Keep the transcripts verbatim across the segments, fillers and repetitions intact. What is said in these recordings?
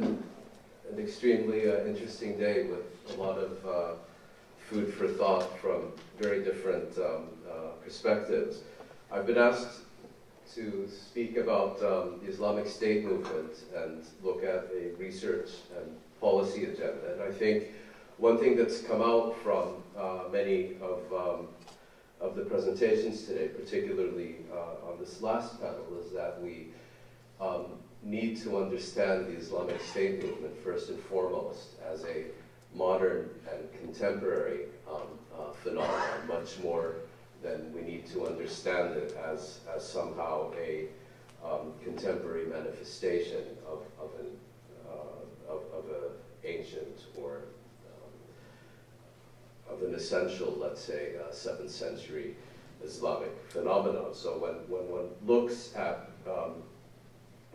been an extremely uh, interesting day with a lot of uh, food for thought from very different um, uh, perspectives. I've been asked to speak about um, the Islamic State movement and look at a research and policy agenda. And I think one thing that's come out from uh, many of, um, of the presentations today, particularly uh, on this last panel, is that we um, need to understand the Islamic State movement first and foremost as a modern and contemporary um, uh, phenomenon, much more than we need to understand it as, as somehow a um, contemporary manifestation of, of an uh, of, of a ancient or um, of an essential, let's say, uh, seventh century Islamic phenomenon. So when, when one looks at um,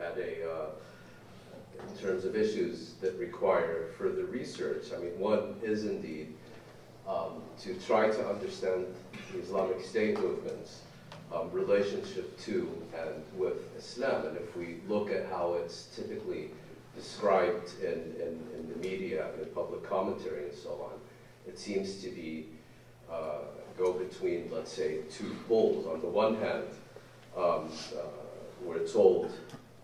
at a, uh, in terms of issues that require further research, I mean, one is indeed um, to try to understand the Islamic State movement's um, relationship to and with Islam. And if we look at how it's typically described in, in, in the media, in public commentary and so on, it seems to be uh, go between, let's say, two poles. On the one hand, um, uh, we're told,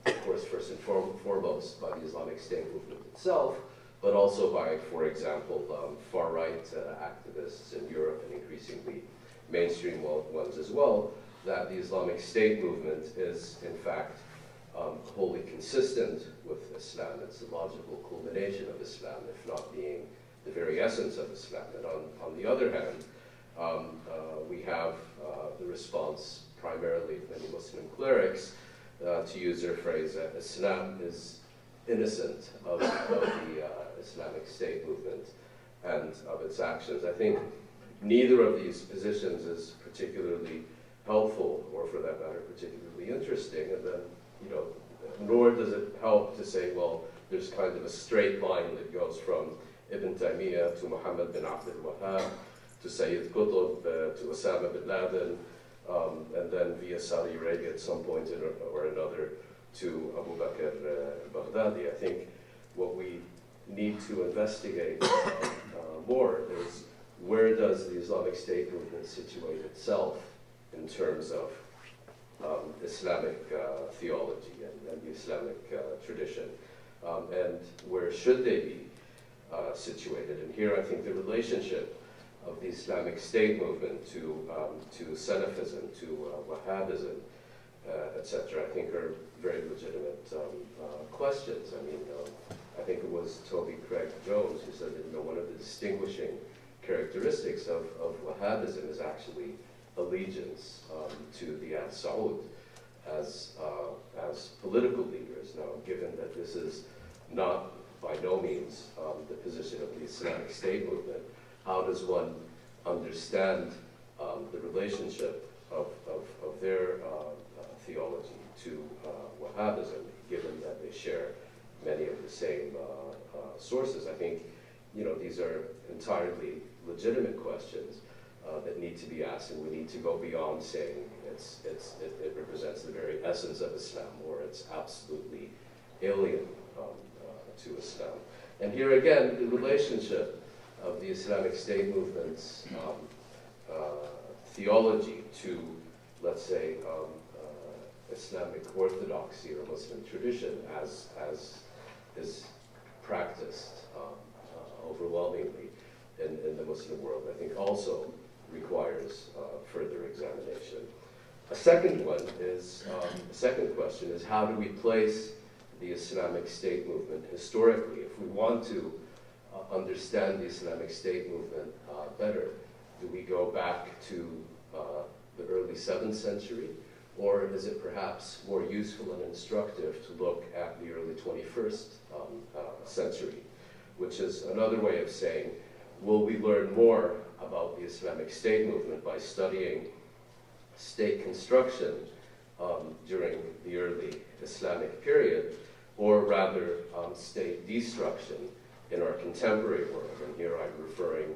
of course, first and foremost by the Islamic State movement itself, but also by, for example, um, far-right uh, activists in Europe and increasingly mainstream ones as well, that the Islamic State movement is, in fact, um, wholly consistent with Islam. It's the logical culmination of Islam, if not being the very essence of Islam. And on, on the other hand, um, uh, we have uh, the response primarily of many Muslim clerics, Uh, to use their phrase, uh, Islam is innocent of, of the uh, Islamic State movement and of its actions. I think neither of these positions is particularly helpful, or for that matter, particularly interesting. And then, you know, nor does it help to say, well, there's kind of a straight line that goes from Ibn Taymiyyah to Muhammad bin Abdul Wahab to Sayyid Qutb uh, to Osama bin Laden, Um, and then via Saudi Arabia at some point in or, or another to Abu Bakr al-Baghdadi. Uh, I think what we need to investigate uh, uh, more is where does the Islamic State movement situate itself in terms of um, Islamic uh, theology and, and the Islamic uh, tradition, um, and where should they be uh, situated? And here I think the relationship of the Islamic State movement to um, to Salafism, to uh, Wahhabism, uh, et cetera, I think are very legitimate um, uh, questions. I mean, um, I think it was Toby Craig Jones who said that, you know, one of the distinguishing characteristics of, of Wahhabism is actually allegiance um, to the Al Saud as uh, as political leaders. Now, given that this is not by no means um, the position of the Islamic State movement, how does one understand um, the relationship of, of, of their uh, uh, theology to uh, Wahhabism, given that they share many of the same uh, uh, sources? I think, you know, these are entirely legitimate questions uh, that need to be asked, and we need to go beyond saying it's, it's, it, it represents the very essence of Islam, or it's absolutely alien um, uh, to Islam. And here again, the relationship of the Islamic State movement's um, uh, theology to, let's say, um, uh, Islamic orthodoxy or Muslim tradition as, as is practiced um, uh, overwhelmingly in, in the Muslim world, I think also requires uh, further examination. A second one is, um, the second question is, how do we place the Islamic State movement historically? If we want to understand the Islamic State movement uh, better, do we go back to uh, the early seventh century, or is it perhaps more useful and instructive to look at the early twenty-first um, uh, century, which is another way of saying, will we learn more about the Islamic State movement by studying state construction um, during the early Islamic period, or rather um, state destruction in our contemporary world? And here I'm referring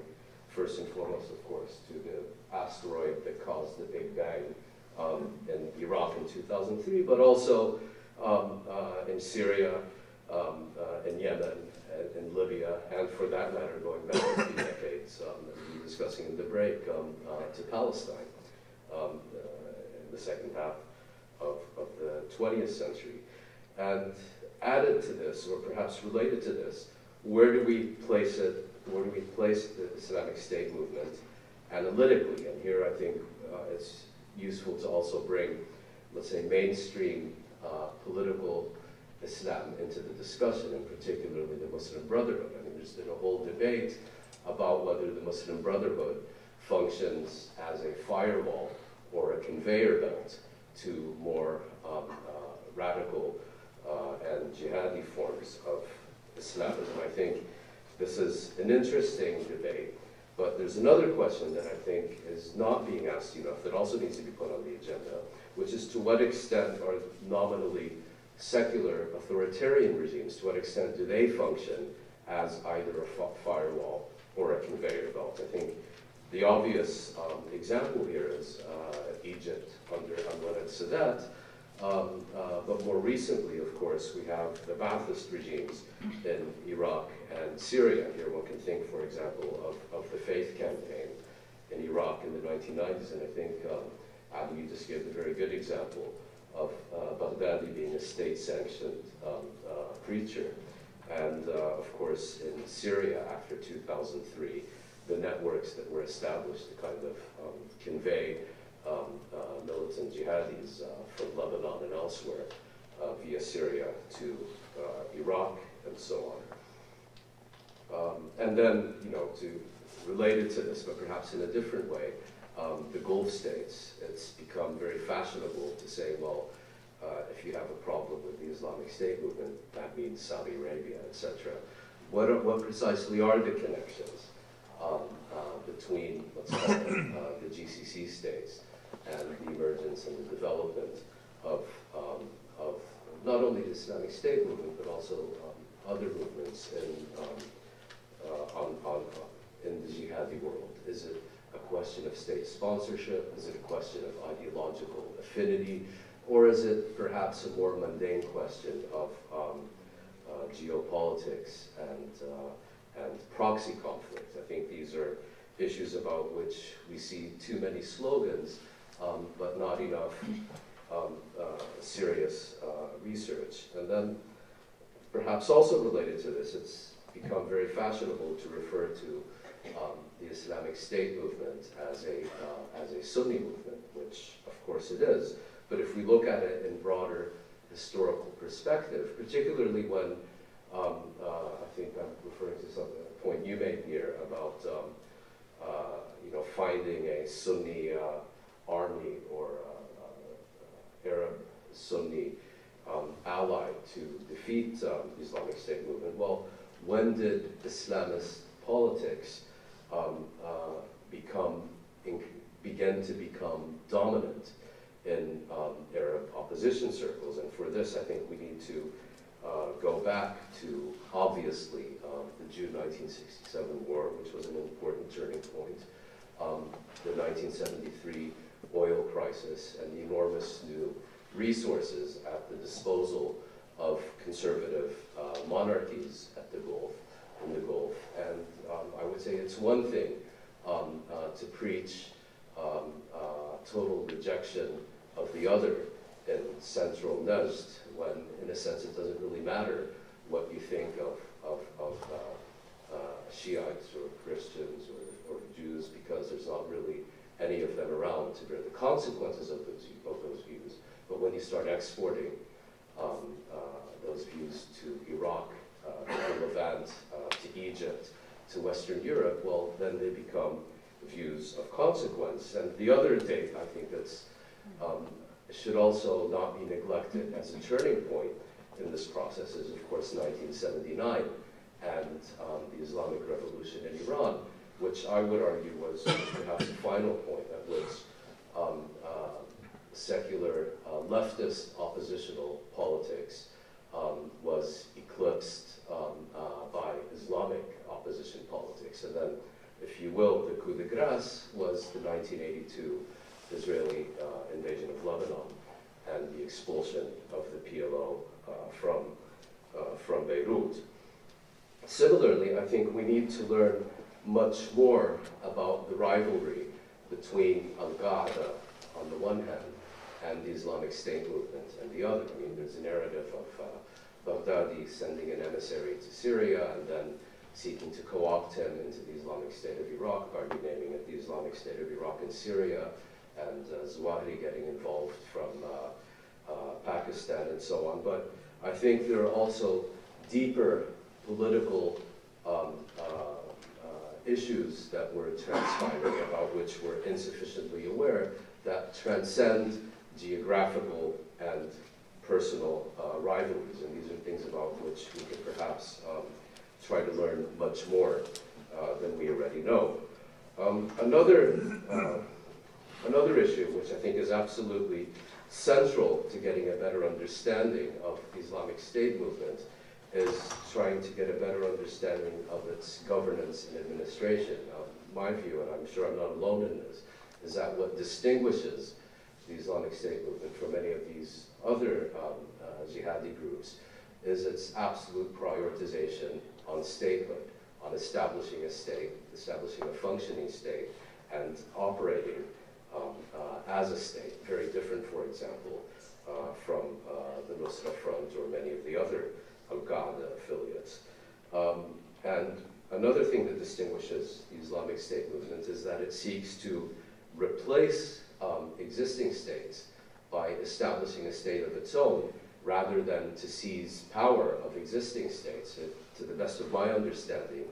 first and foremost, of course, to the asteroid that caused the Big Bang um, in Iraq in two thousand three, but also um, uh, in Syria, um, uh, in break um, uh, to Palestine um, uh, in the second half of, of the twentieth century. And added to this, or perhaps related to this, where do we place it, where do we place the Islamic State movement analytically? And here I think uh, it's useful to also bring, let's say, mainstream uh, political Islam into the discussion, and particularly the Muslim Brotherhood. I mean, there's been a whole debate about whether the Muslim Brotherhood functions as a firewall or a conveyor belt to more um, uh, radical uh, and jihadi forms of Islamism. I think this is an interesting debate, but there's another question that I think is not being asked enough that also needs to be put on the agenda, which is to what extent are nominally secular authoritarian regimes, to what extent do they function as either a firewall or a conveyor belt? I think the obvious um, example here is uh, Egypt under Anwar el Sadat, um, uh, but more recently, of course, we have the Ba'athist regimes in Iraq and Syria. Here one can think, for example, of, of the Faith campaign in Iraq in the nineteen nineties, and I think um, Adam, you just gave a very good example of uh, Baghdadi being a state-sanctioned um, uh, preacher. And uh, of course, in Syria after two thousand three, the networks that were established to kind of um, convey um, uh, militant jihadis uh, from Lebanon and elsewhere uh, via Syria to uh, Iraq and so on. Um, and then, you know, to related to this, but perhaps in a different way, Um, the Gulf states. It's become very fashionable to say, well, uh, if you have a problem with the Islamic State movement, that means Saudi Arabia, et cetera. What, are, what precisely are the connections um, uh, between, let's call it, uh, the G C C states and the emergence and the development of, um, of not only the Islamic State movement, but also um, other movements in, um, uh, on, on, in the jihadi world? Is it a question of state sponsorship? Is it a question of ideological affinity? Or is it perhaps a more mundane question of um, uh, geopolitics and, uh, and proxy conflict? I think these are issues about which we see too many slogans, um, but not enough um, uh, serious uh, research. And then perhaps also related to this, it's become very fashionable to refer to Um, the Islamic State movement as a, uh, as a Sunni movement, which of course it is. But if we look at it in broader historical perspective, particularly when, um, uh, I think I'm referring to some, a point you made here about um, uh, you know, finding a Sunni uh, army or uh, uh, Arab Sunni um, ally to defeat um, the Islamic State movement. Well, when did Islamist politics Um, uh, become in, began to become dominant in um, Arab opposition circles, and for this, I think we need to uh, go back to obviously um, the June nineteen sixty-seven war, which was an important turning point, um, the nineteen seventy-three oil crisis, and the enormous new resources at the disposal of conservative uh, monarchies at the Gulf. In the Gulf. And um, I would say it's one thing um, uh, to preach um, uh, total rejection of the other in central Najd, when in a sense it doesn't really matter what you think of, of, of uh, uh, Shiites or Christians or, or Jews, because there's not really any of them around to bear the consequences of those, of those views. But when you start exporting um, uh, those views to Iraq, Uh, to Levant, uh, to Egypt, to Western Europe, well, then they become views of consequence. And the other date, I think, that's um, should also not be neglected as a turning point in this process is, of course, nineteen seventy-nine and um, the Islamic Revolution in Iran, which I would argue was perhaps the final point at which um, uh, secular uh, leftist oppositional politics Um, was eclipsed um, uh, by Islamic opposition politics. And then, if you will, the coup de grace was the nineteen eighty-two Israeli uh, invasion of Lebanon and the expulsion of the P L O uh, from, uh, from Beirut. Similarly, I think we need to learn much more about the rivalry between Al-Qaeda on the one hand and the Islamic State movement and the other. I mean, there's a narrative of uh, Baghdadi sending an emissary to Syria and then seeking to co-opt him into the Islamic State of Iraq, by renaming it the Islamic State of Iraq and Syria, and uh, Zawahiri getting involved from uh, uh, Pakistan and so on. But I think there are also deeper political um, uh, issues that were transpiring, about which we're insufficiently aware, that transcend geographical and personal uh, rivalries. And these are things about which we could perhaps um, try to learn much more uh, than we already know. Um, another, uh, another issue, which I think is absolutely central to getting a better understanding of the Islamic State movement, is trying to get a better understanding of its governance and administration. Now, my view, and I'm sure I'm not alone in this, is that what distinguishes the Islamic State movement from many of these other um, uh, jihadi groups is its absolute prioritization on statehood, on establishing a state, establishing a functioning state, and operating um, uh, as a state, very different, for example, uh, from uh, the Nusra Front or many of the other Al-Qaeda affiliates. Um, and another thing that distinguishes the Islamic State movement is that it seeks to replace um, existing states by establishing a state of its own, rather than to seize power of existing states. It, to the best of my understanding,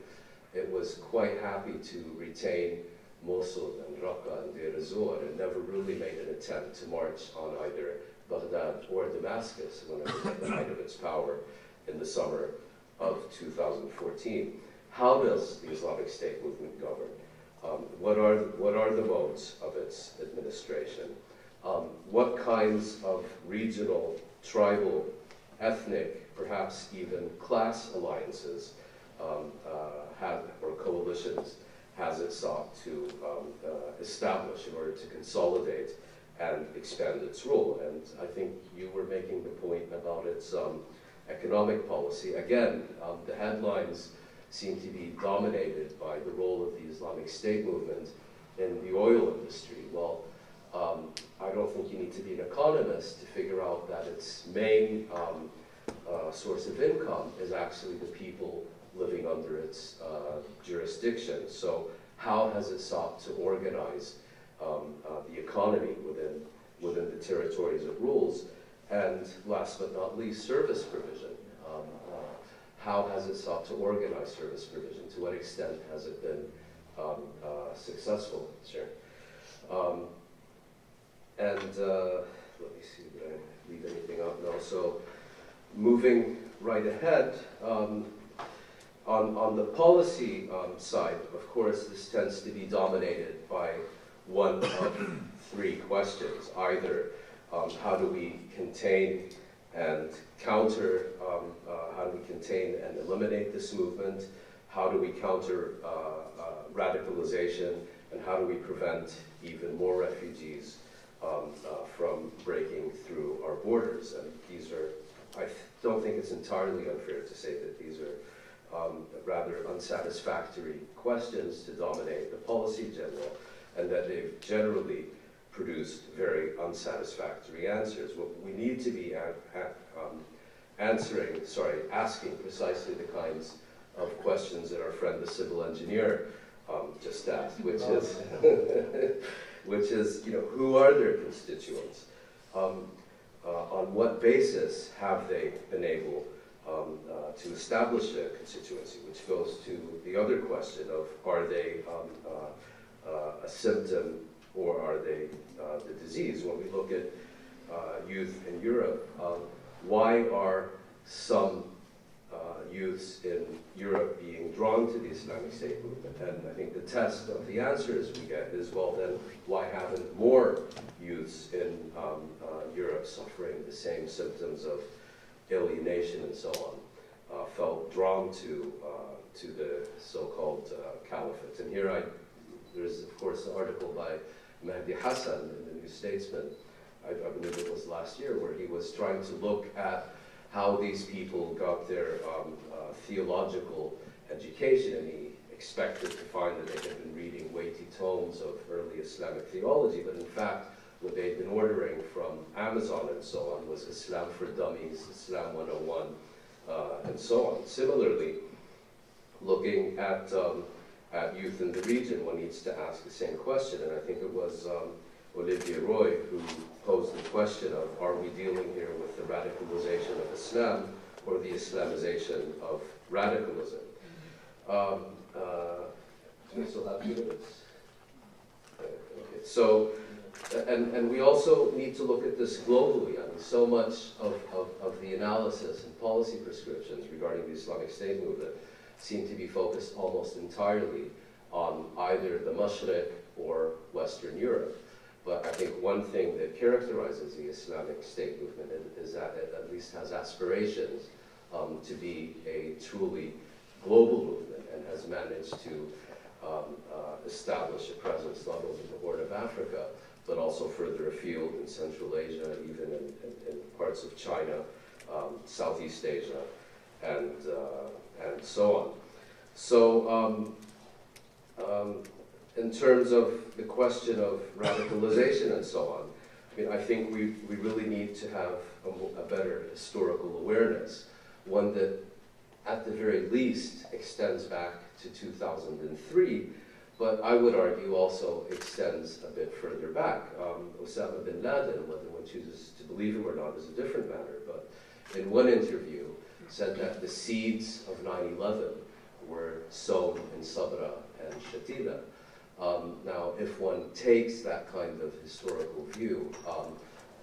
it was quite happy to retain Mosul and Raqqa and Deir ez-Zor, and never really made an attempt to march on either Baghdad or Damascus when it was at the height of its power in the summer of two thousand fourteen. How does the Islamic State movement govern? Um, what are, what are the modes of its administration? Um, what kinds of regional, tribal, ethnic, perhaps even class alliances um, uh, have, or coalitions has it sought to um, uh, establish in order to consolidate and expand its rule? And I think you were making the point about its um, economic policy. Again, um, the headlines seem to be dominated by the role of the Islamic State movement in the oil industry. Well, um, I don't think you need to be an economist to figure out that its main um, uh, source of income is actually the people living under its uh, jurisdiction. So how has it sought to organize um, uh, the economy within, within the territories it rules? And last but not least, service provision. Um, uh, how has it sought to organize service provision? To what extent has it been um, uh, successful? Sure. Um, and uh, let me see, did I leave anything up? No. So moving right ahead, um, on, on the policy um, side, of course, this tends to be dominated by one of three questions. Either Um, how do we contain and counter, um, uh, how do we contain and eliminate this movement? How do we counter uh, uh, radicalization? And how do we prevent even more refugees um, uh, from breaking through our borders? And these are, I don't think it's entirely unfair to say that these are um, rather unsatisfactory questions to dominate the policy agenda, and that they've generally produced very unsatisfactory answers. What we need to be a, a, um, answering, sorry, asking precisely the kinds of questions that our friend the civil engineer um, just asked, which is, which is, you know, who are their constituents? Um, uh, on what basis have they been able um, uh, to establish a constituency? Which goes to the other question of, are they um, uh, uh, a symptom, or are they uh, the disease? When we look at uh, youth in Europe, um, why are some uh, youths in Europe being drawn to the Islamic State movement? And I think the test of the answers we get is, well then, why haven't more youths in um, uh, Europe suffering the same symptoms of alienation and so on, uh, felt drawn to, uh, to the so-called uh, caliphate? And here I, there's of course an article by Mahdi Hassan in the New Statesman, I, I believe it was last year, where he was trying to look at how these people got their um, uh, theological education, and he, expected to find that they had been reading weighty tomes of early Islamic theology, but in fact, what they had been ordering from Amazon and so on was Islam for Dummies, Islam one oh one, uh, and so on. Similarly, looking at, um, at youth in the region, one needs to ask the same question, and I think it was um, Olivier Roy who posed the question of, are we dealing here with the radicalization of Islam or the Islamization of radicalism? Um, uh, do we still have two minutes? Okay, so, and, and we also need to look at this globally. I mean, so much of, of, of the analysis and policy prescriptions regarding the Islamic State movement seem to be focused almost entirely on either the Mashriq or Western Europe. But I think one thing that characterizes the Islamic State movement is that it at least has aspirations um, to be a truly global movement and has managed to um, uh, establish a presence not only in the Horn of Africa, but also further afield in Central Asia, even in, in, in parts of China, um, Southeast Asia, and, uh, and so on. So um, um, in terms of the question of radicalization and so on, I mean, I think we, we really need to have a, a better historical awareness, one that at the very least extends back to two thousand three, but I would argue also extends a bit further back. Um, Osama bin Laden, whether one chooses to believe him or not is a different matter, but in one interview said that the seeds of nine eleven were sown in Sabra and Shatila. Um, now, if one takes that kind of historical view, um,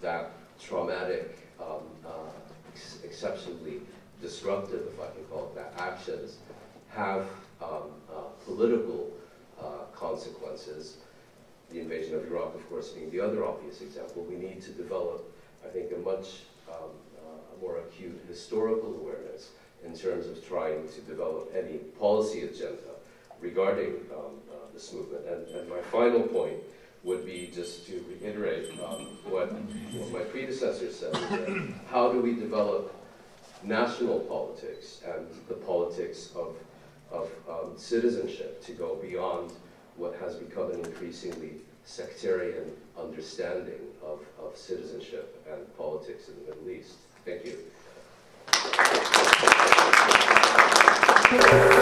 that traumatic, um, uh, ex exceptionally disruptive, if I can call it that, actions have um, uh, political uh, consequences, the invasion of Iraq, of course, being the other obvious example. We need to develop, I think, a much um, uh, more acute historical awareness in terms of trying to develop any policy agenda regarding um, uh, this movement. And, and my final point would be just to reiterate um, what, what my predecessor said, how do we develop national politics and the politics of, of um, citizenship to go beyond what has become an increasingly sectarian understanding of, of citizenship and politics in the Middle East. Thank you.